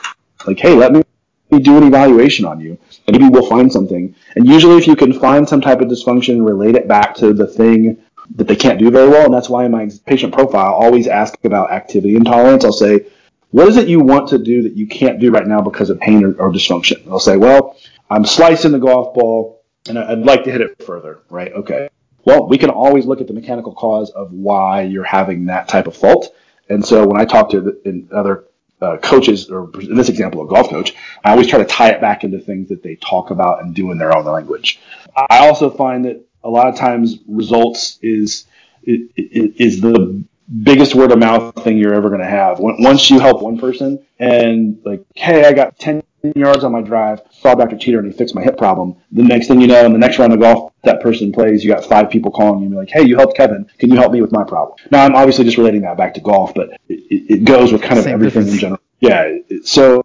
Like, hey, let me do an evaluation on you. And maybe we'll find something. And usually if you can find some type of dysfunction and relate it back to the thing that they can't do very well, and that's why in my patient profile I always ask about activity intolerance. I'll say, what is it you want to do that you can't do right now because of pain or, or dysfunction? And I'll say, well, I'm slicing the golf ball, and I'd like to hit it further, right? Okay. Well, we can always look at the mechanical cause of why you're having that type of fault. And so when I talk to the, in other uh, coaches, or in this example, a golf coach, I always try to tie it back into things that they talk about and do in their own language. I also find that a lot of times results is is the biggest word of mouth thing you're ever going to have. Once you help one person and like, hey, I got ten yards on my drive, saw Doctor Teter, and he fixed my hip problem. The next thing you know, in the next round of golf that person plays, you got five people calling you and be like, hey, you helped Kevin. Can you help me with my problem? Now, I'm obviously just relating that back to golf, but it, it goes with kind of Same everything difference. in general. Yeah. So,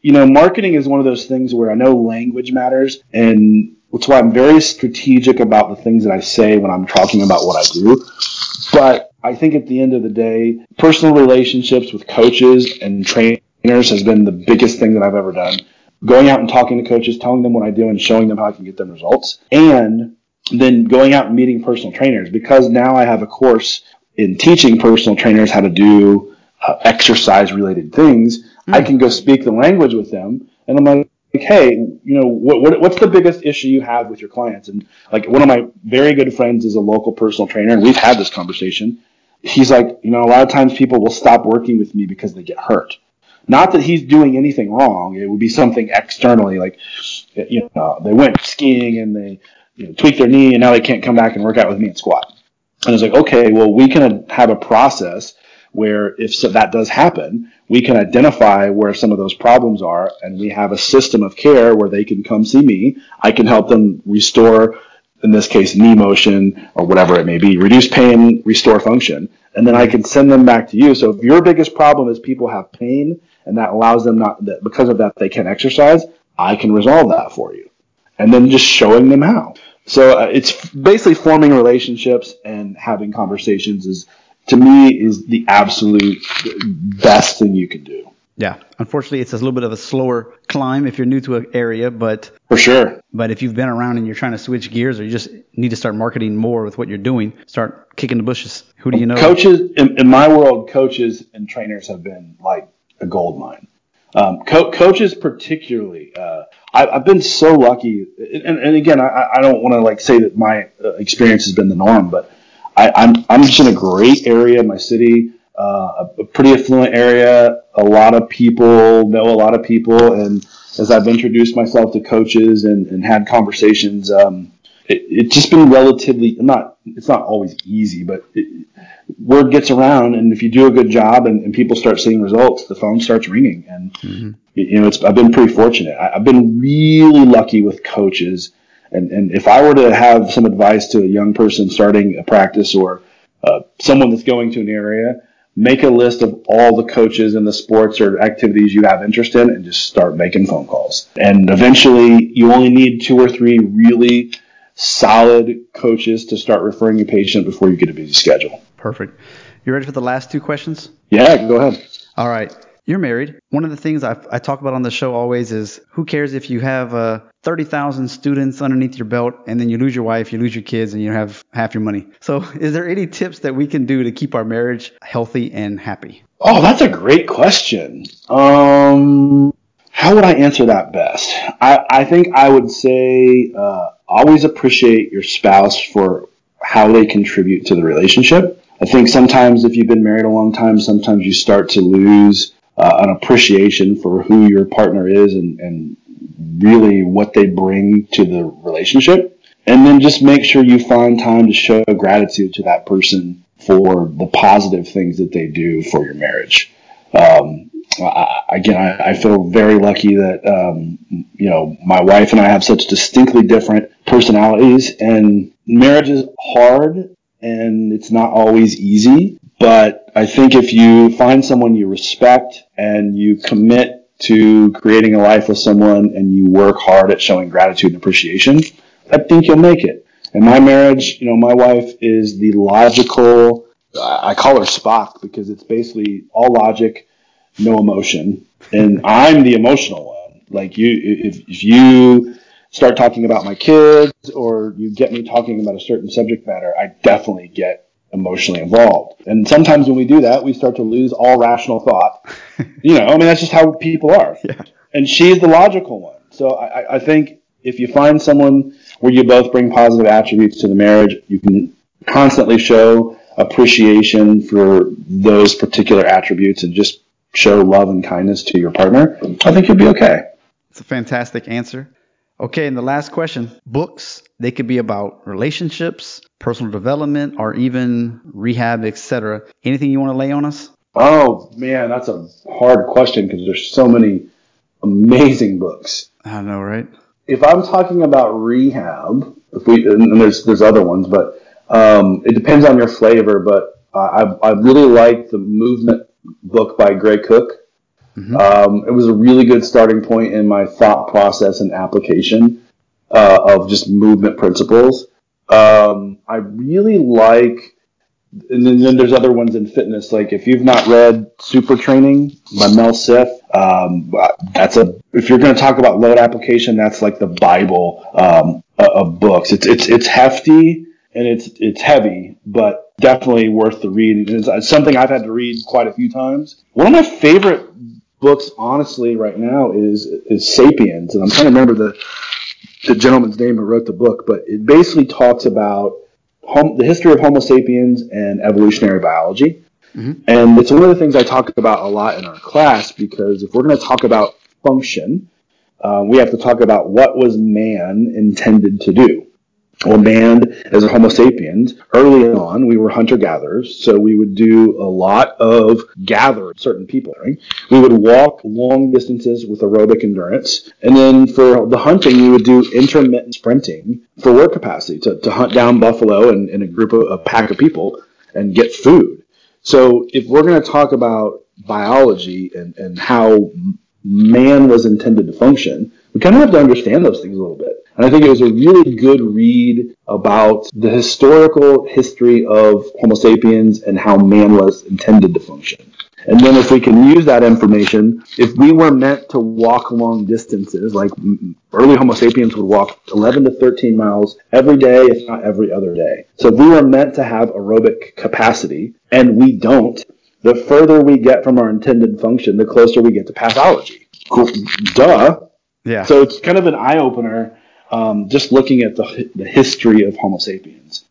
you know, marketing is one of those things where I know language matters, and that's why I'm very strategic about the things that I say when I'm talking about what I do. But I think at the end of the day, personal relationships with coaches and trainers has been the biggest thing that I've ever done. Going out and talking to coaches, telling them what I do and showing them how I can get them results. And then going out and meeting personal trainers, because now I have a course in teaching personal trainers how to do uh, exercise-related things. Mm-hmm. I can go speak the language with them, and I'm like, hey, you know, what, what what's the biggest issue you have with your clients? And like one of my very good friends is a local personal trainer, and we've had this conversation. He's like, you know, a lot of times people will stop working with me because they get hurt. Not that he's doing anything wrong. It would be something externally, like, you know, they went skiing and they, you know, tweaked their knee and now they can't come back and work out with me and squat. And it's like, okay, well, we can have a process where if so that does happen, we can identify where some of those problems are, and we have a system of care where they can come see me. I can help them restore, in this case, knee motion or whatever it may be, reduce pain, restore function. And then I can send them back to you. So if your biggest problem is people have pain and that allows them not, that because of that they can't exercise, I can resolve that for you. And then just showing them how. So uh, it's basically forming relationships and having conversations is, to me, is the absolute best thing you can do. Yeah. Unfortunately, it's a little bit of a slower climb if you're new to an area, but for sure. But if you've been around and you're trying to switch gears, or you just need to start marketing more with what you're doing, start kicking the bushes. Who do you know? Coaches, in, in my world, coaches and trainers have been like a gold mine. Um, co- coaches particularly, uh, I, I've been so lucky. And, and again, I, I don't want to like say that my experience has been the norm, but I, I'm, I'm just in a great area in my city. Uh, a pretty affluent area. A lot of people know a lot of people, and as I've introduced myself to coaches and, and had conversations, um, it, it's just been relatively not. It's not always easy, but it, word gets around, and if you do a good job and, and people start seeing results, the phone starts ringing, and mm-hmm. you know, it's. I've been pretty fortunate. I, I've been really lucky with coaches, and and if I were to have some advice to a young person starting a practice or uh, someone that's going to an area. Make a list of all the coaches in the sports or activities you have interest in and just start making phone calls. And eventually you only need two or three really solid coaches to start referring a patient before you get a busy schedule. Perfect. You ready for the last two questions? Yeah, go ahead. All right. You're married. One of the things I, I talk about on the show always is who cares if you have uh, thirty thousand students underneath your belt and then you lose your wife, you lose your kids, and you have half your money. So is there any tips that we can do to keep our marriage healthy and happy? Oh, that's a great question. Um, how would I answer that best? I, I think I would say uh, always appreciate your spouse for how they contribute to the relationship. I think sometimes if you've been married a long time, sometimes you start to lose Uh, an appreciation for who your partner is and, and really what they bring to the relationship. And then just make sure you find time to show gratitude to that person for the positive things that they do for your marriage. Um, I, again, I, I feel very lucky that, um, you know, my wife and I have such distinctly different personalities, and marriage is hard and it's not always easy. But I think if you find someone you respect and you commit to creating a life with someone and you work hard at showing gratitude and appreciation, I think you'll make it. And my marriage, you know, my wife is the logical, I call her Spock because it's basically all logic, no emotion. And I'm the emotional one. Like you, if, if you start talking about my kids or you get me talking about a certain subject matter, I definitely get emotionally involved. And sometimes when we do that, we start to lose all rational thought. You know, I mean, that's just how people are. Yeah. And she's the logical one. So I, I think if you find someone where you both bring positive attributes to the marriage, you can constantly show appreciation for those particular attributes and just show love and kindness to your partner. I think you'll be okay. It's a fantastic answer. Okay, and the last question. Books, they could be about relationships, personal development, or even rehab, et cetera. Anything you want to lay on us? Oh, man, that's a hard question because there's so many amazing books. I know, right? If I'm talking about rehab, if we and there's there's other ones, but um, it depends on your flavor. But I I really like the movement book by Gray Cook. Mm-hmm. Um, it was a really good starting point in my thought process and application uh, of just movement principles. Um, I really like, and then, then there's other ones in fitness. Like if you've not read Super Training by Mel Siff, um, that's a if you're going to talk about load application, that's like the Bible um, of books. It's it's it's hefty and it's it's heavy, but definitely worth the read. It's something I've had to read quite a few times. One of my favorite books, honestly, right now is is Sapiens, and I'm trying to remember the the gentleman's name who wrote the book, but it basically talks about hom- the history of Homo sapiens and evolutionary biology. Mm-hmm. And it's one of the things I talk about a lot in our class, because if we're going to talk about function, uh, we have to talk about what was man intended to do. Well, man, as a Homo sapiens, early on, we were hunter-gatherers, so we would do a lot of gathering, certain people. Right? We would walk long distances with aerobic endurance, and then for the hunting, we would do intermittent sprinting for work capacity, to, to hunt down buffalo and, and a group of a pack of people and get food. So if we're going to talk about biology and, and how man was intended to function, we kind of have to understand those things a little bit. And I think it was a really good read about the historical history of Homo sapiens and how man was intended to function. And then if we can use that information, if we were meant to walk long distances, like early Homo sapiens would walk eleven to thirteen miles every day, if not every other day. So if we were meant to have aerobic capacity, and we don't, the further we get from our intended function, the closer we get to pathology. Duh. Yeah. So it's kind of an eye-opener. Um, just looking at the, the history of Homo sapiens.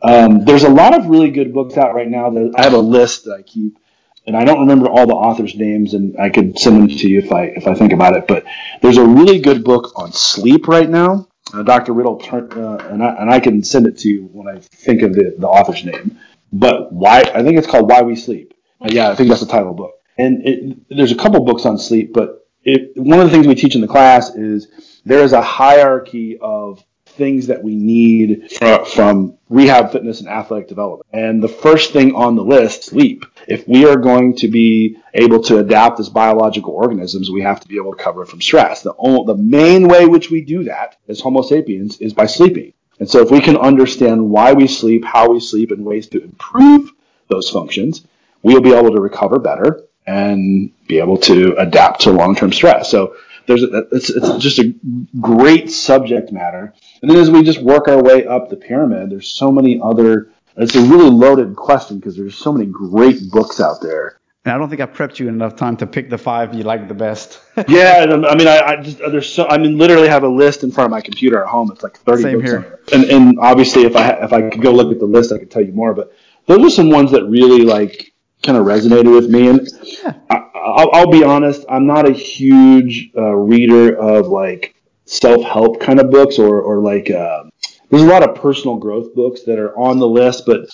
Um, there's a lot of really good books out right now. That I have a list that I keep, and I don't remember all the authors' names, and I could send them to you if I if I think about it. But there's a really good book on sleep right now. Uh, Doctor Riddle, uh, and, I, and I can send it to you when I think of the, the author's name. But why I think it's called Why We Sleep. Uh, yeah, I think that's the title of the book. And it, there's a couple books on sleep, but it, one of the things we teach in the class is there is a hierarchy of things that we need from, from rehab, fitness, and athletic development. And the first thing on the list, sleep. If we are going to be able to adapt as biological organisms, we have to be able to recover from stress. The, the main way which we do that as Homo sapiens is by sleeping. And so if we can understand why we sleep, how we sleep, and ways to improve those functions, we'll be able to recover better and be able to adapt to long-term stress. So There's a, it's, it's just a great subject matter. And then as we just work our way up the pyramid, there's so many other – it's a really loaded question because there's so many great books out there. And I don't think I prepped you enough time to pick the five you like the best. Yeah, I mean, I, I just there's so I mean, literally have a list in front of my computer at home. It's like thirty Same books. Same here. And, and obviously if I, if I could go look at the list, I could tell you more. But those are some ones that really like kind of resonated with me. And yeah. I, I'll, I'll be honest, I'm not a huge uh, reader of like self-help kind of books or, or like uh, there's a lot of personal growth books that are on the list, but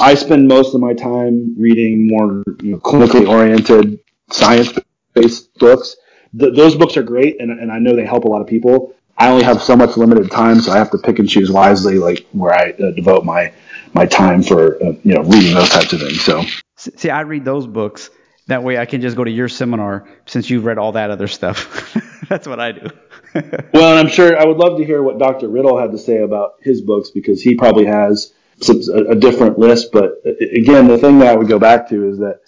I spend most of my time reading more you know, clinically oriented science-based books. Th- those books are great, and, and I know they help a lot of people. I only have so much limited time, so I have to pick and choose wisely like where I uh, devote my, my time for uh, you know reading those types of things. So see, I read those books. That way I can just go to your seminar since you've read all that other stuff. That's what I do. Well, and I'm sure I would love to hear what Doctor Riddle had to say about his books because he probably has some, a, a different list. But again, the thing that I would go back to is that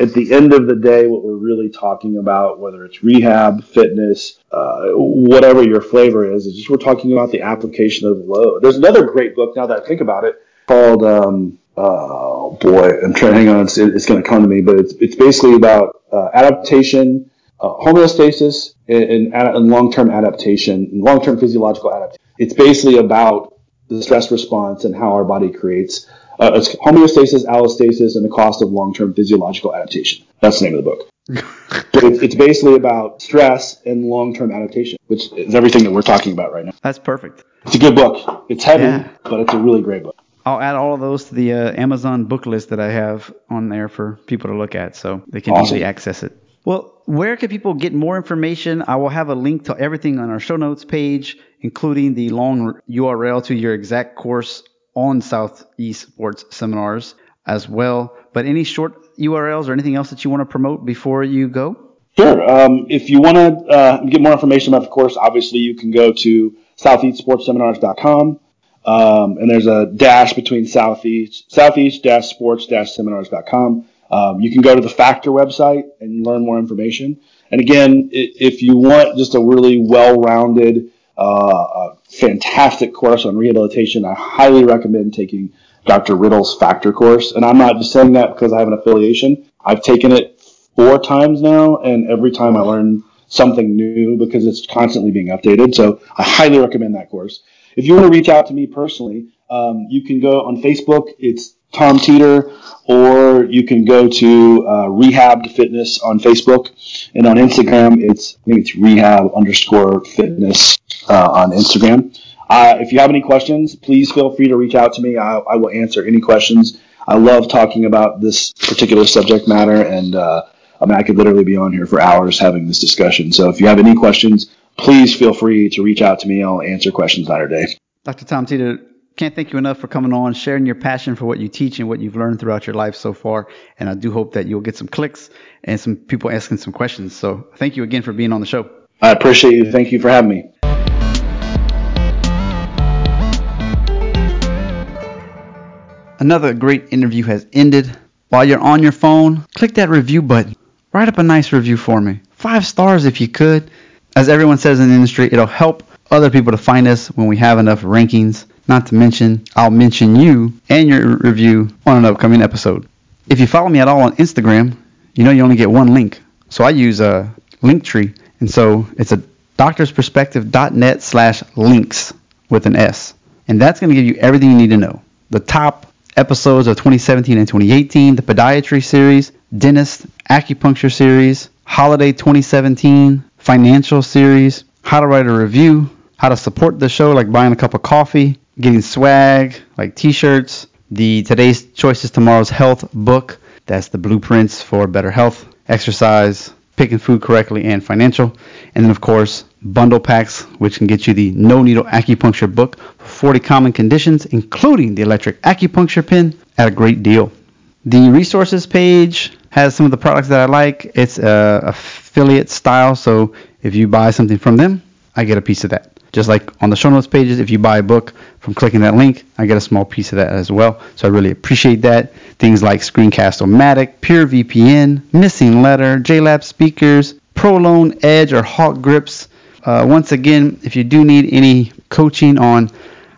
at the end of the day, what we're really talking about, whether it's rehab, fitness, uh, whatever your flavor is, is just we're talking about the application of load. There's another great book, now that I think about it, called... Um, Oh boy, I'm trying to hang on. It's, it's going to come to me, but it's it's basically about uh, adaptation, uh, homeostasis, and, and, and long-term adaptation, and long-term physiological adaptation. It's basically about the stress response and how our body creates uh, homeostasis, allostasis, and the cost of long-term physiological adaptation. That's the name of the book. But it's, it's basically about stress and long-term adaptation, which is everything that we're talking about right now. That's perfect. It's a good book. It's heavy, yeah. But it's a really great book. I'll add all of those to the uh, Amazon book list that I have on there for people to look at so they can awesome. Easily access it. Well, where can people get more information? I will have a link to everything on our show notes page, including the long U R L to your exact course on Southeast Sports Seminars as well. But any short U R Ls or anything else that you want to promote before you go? Sure. Um, if you want to uh, get more information about the course, obviously you can go to southeast sports seminars dot com. Um, and there's a dash between Southeast, southeast sports seminars dot com. Um, you can go to the Factor website and learn more information. And again, if you want just a really well-rounded, uh, fantastic course on rehabilitation, I highly recommend taking Doctor Riddle's Factor course. And I'm not just saying that because I have an affiliation. I've taken it four times now, and every time I learn something new because it's constantly being updated. So I highly recommend that course. If you want to reach out to me personally, um, you can go on Facebook. It's Tom Teter, or you can go to uh, Rehab to Fitness on Facebook, and on Instagram, it's I think it's Rehab underscore Fitness uh, on Instagram. Uh, if you have any questions, please feel free to reach out to me. I, I will answer any questions. I love talking about this particular subject matter, and uh, I mean I could literally be on here for hours having this discussion. So if you have any questions, please feel free to reach out to me. I'll answer questions later today. Doctor Tom Teter, can't thank you enough for coming on, sharing your passion for what you teach and what you've learned throughout your life so far. And I do hope that you'll get some clicks and some people asking some questions. So thank you again for being on the show. I appreciate you. Thank you for having me. Another great interview has ended. While you're on your phone, click that review button. Write up a nice review for me. Five stars if you could. As everyone says in the industry, it'll help other people to find us when we have enough rankings. Not to mention, I'll mention you and your review on an upcoming episode. If you follow me at all on Instagram, you know you only get one link. So I use a link tree. And so it's a doctors perspective dot net slash links with an S. And that's going to give you everything you need to know. The top episodes of twenty seventeen and twenty eighteen, the podiatry series, dentist, acupuncture series, holiday twenty seventeen, financial series, how to write a review, how to support the show like buying a cup of coffee, getting swag like t-shirts, the Today's Choices Tomorrow's Health book, that's the blueprints for better health, exercise, picking food correctly, and financial. And then, of course, bundle packs, which can get you the No Needle Acupuncture book for forty common conditions, including the electric acupuncture pin, at a great deal. The resources page has some of the products that I like. It's uh, affiliate style, so if you buy something from them, I get a piece of that. Just like on the show notes pages, if you buy a book from clicking that link, I get a small piece of that as well. So I really appreciate that. Things like Screencast-O-Matic, PureVPN, Missing Letter, JLab speakers, Prolone, Edge, or Hawk Grips. Uh, once again, if you do need any coaching on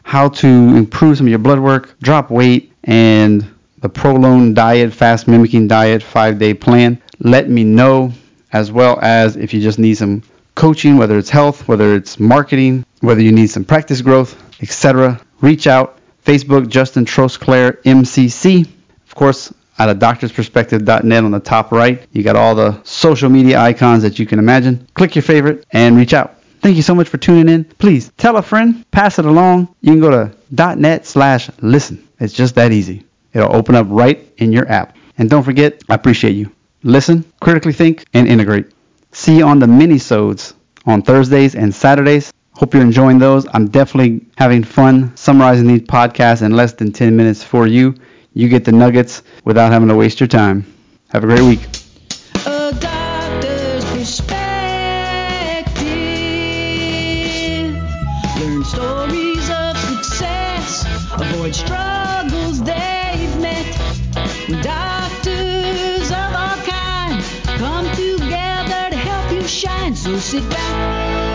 how to improve some of your blood work, drop weight, and the Prolone diet, fast mimicking diet, five-day plan, let me know, as well as if you just need some coaching, whether it's health, whether it's marketing, whether you need some practice growth, et cetera. Reach out. Facebook, Justin Trosclair, M C C. Of course, out of doctors perspective dot net on the top right, you got all the social media icons that you can imagine. Click your favorite and reach out. Thank you so much for tuning in. Please tell a friend, pass it along. You can go to .net slash listen. It's just that easy. It'll open up right in your app. And don't forget, I appreciate you. Listen, critically think, and integrate. See you on the mini-sodes on Thursdays and Saturdays. Hope you're enjoying those. I'm definitely having fun summarizing these podcasts in less than ten minutes for you. You get the nuggets without having to waste your time. Have a great week. Sit down.